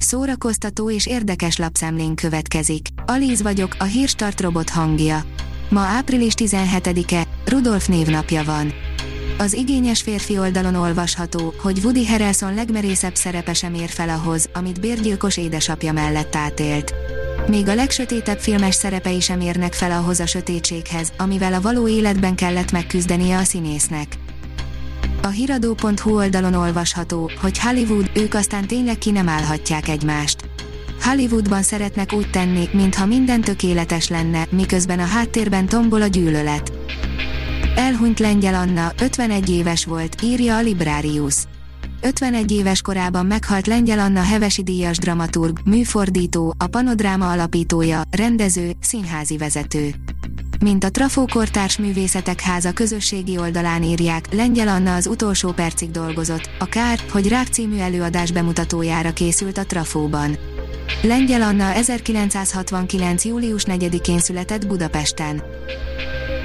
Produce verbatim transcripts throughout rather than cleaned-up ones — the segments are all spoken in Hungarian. Szórakoztató és érdekes lapszemlén következik. Alíz vagyok, a Hírstart robot hangja. Ma április tizenhetedike, Rudolf névnapja van. Az igényes férfi oldalon olvasható, hogy Woody Harrelson legmerészebb szerepe sem ér fel ahhoz, amit bérgyilkos édesapja mellett átélt. Még a legsötétebb filmes szerepei sem érnek fel ahhoz a sötétséghez, amivel a való életben kellett megküzdenie a színésznek. A hiradó pont hu oldalon olvasható, hogy Hollywood, ők aztán tényleg ki nem állhatják egymást. Hollywoodban szeretnek úgy tenni, mintha minden tökéletes lenne, miközben a háttérben tombol a gyűlölet. Elhunyt Lengyel Anna, ötvenegy éves volt, írja a Librarius. ötvenegy éves korában meghalt Lengyel Anna hevesi díjas dramaturg, műfordító, a Panodráma alapítója, rendező, színházi vezető. Mint a Trafó Kortárs Művészetek Háza közösségi oldalán írják, Lengyel Anna az utolsó percig dolgozott, a kár, hogy Rák című előadás bemutatójára készült a Trafóban. Lengyel Anna ezerkilencszázhatvankilenc. július negyedikén született Budapesten.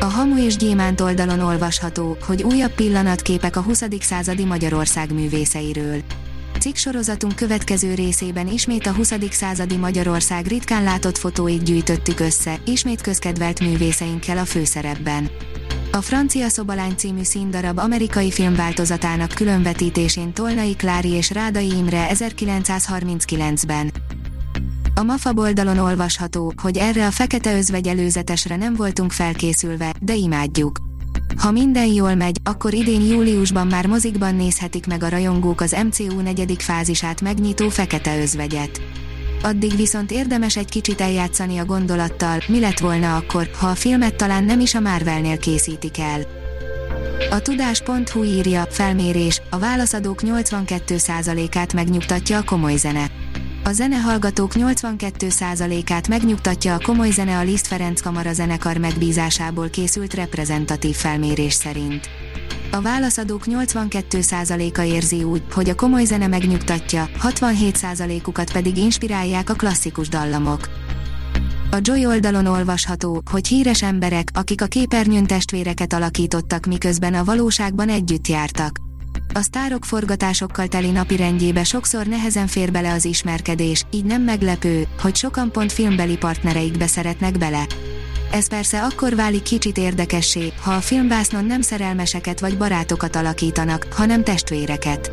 A Hamu és Gyémánt oldalon olvasható, hogy újabb pillanatképek a huszadik századi Magyarország művészeiről. Cikksorozatunk következő részében ismét a huszadik századi Magyarország ritkán látott fotóit gyűjtöttük össze, ismét közkedvelt művészeinkkel a főszerepben. A Francia Szobalány című színdarab amerikai filmváltozatának különvetítésén Tolnai Klári és Ráday Imre ezerkilencszázharminckilencben. A MAFA oldalon olvasható, hogy erre a fekete özvegy előzetesre nem voltunk felkészülve, de imádjuk. Ha minden jól megy, akkor idén júliusban már mozikban nézhetik meg a rajongók az em cé u negyedik fázisát megnyitó fekete özvegyet. Addig viszont érdemes egy kicsit eljátszani a gondolattal, mi lett volna akkor, ha a filmet talán nem is a Marvelnél készítik el. A tudás pont hu írja, felmérés, a válaszadók nyolcvankét százalékát megnyugtatja a komoly zene. A zenehallgatók nyolcvankét százalékát megnyugtatja a komoly zene a Liszt Ferenc Kamara zenekar megbízásából készült reprezentatív felmérés szerint. A válaszadók nyolcvankét százaléka érzi úgy, hogy a komoly zene megnyugtatja, hatvanhét százalékukat pedig inspirálják a klasszikus dallamok. A Joy oldalon olvasható, hogy híres emberek, akik a képernyőn testvéreket alakítottak, miközben a valóságban együtt jártak. A sztárok forgatásokkal teli napirendjébe sokszor nehezen fér bele az ismerkedés, így nem meglepő, hogy sokan pont filmbeli partnereikbe szeretnek bele. Ez persze akkor válik kicsit érdekessé, ha a filmvásznon nem szerelmeseket vagy barátokat alakítanak, hanem testvéreket.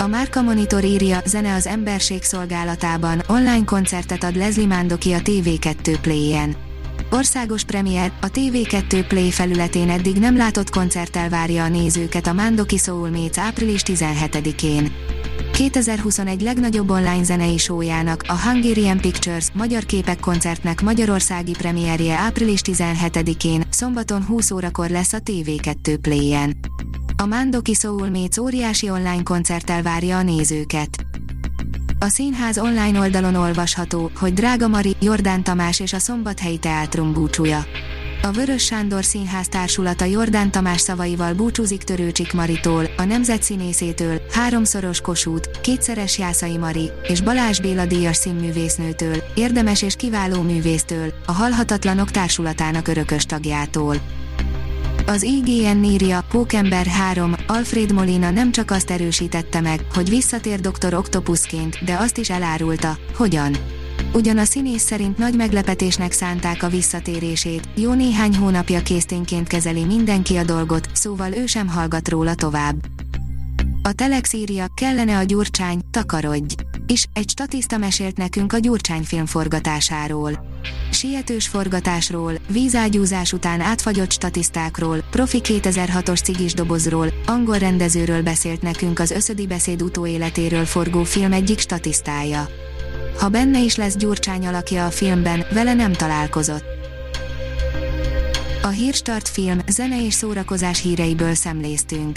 A Márka Monitor írja, zene az emberség szolgálatában, online koncertet ad Leslie Mandoki a té vé kettő Playen. Országos premier, a té vé kettő Play felületén eddig nem látott koncerttel várja a nézőket a Mandoki Soulmates április tizenhetedikén. kétezer-huszonegy legnagyobb online zenei showjának, a Hungarian Pictures Magyar Képek koncertnek magyarországi premierje április tizenhetedikén, szombaton húsz órakor lesz a té vé kettő Playen. A Mandoki Soulmates óriási online koncerttel várja a nézőket. A színház online oldalon olvasható, hogy drága Mari, Jordán Tamás és a Szombathelyi Teátrum búcsúja. A Vörös Sándor Színház társulata Jordán Tamás szavaival búcsúzik Törőcsik Maritól, a nemzet színészétől, háromszoros Kossuth, kétszeres Jászai Mari és Balázs Béla díjas színművésznőtől, érdemes és kiváló művésztől, a Halhatatlanok társulatának örökös tagjától. Az i gé en írja, Pókember három, Alfred Molina nem csak azt erősítette meg, hogy visszatér Doktor Oktopuszként, de azt is elárulta, hogyan. Ugyan a színész szerint nagy meglepetésnek szánták a visszatérését, jó néhány hónapja késztényként kezeli mindenki a dolgot, szóval ő sem hallgat róla tovább. A Telex írja, kellene a Gyurcsány, takarodj! És egy statiszta mesélt nekünk a Gyurcsány film forgatásáról. Sietős forgatásról, vízágyúzás után átfagyott statisztákról, profi kétezer-hatos cigis dobozról, angol rendezőről beszélt nekünk az Öszödi beszéd utóéletéről forgó film egyik statisztája. Ha benne is lesz Gyurcsány alakja a filmben, vele nem találkozott. A Hírstart film, zene és szórakozás híreiből szemléztünk.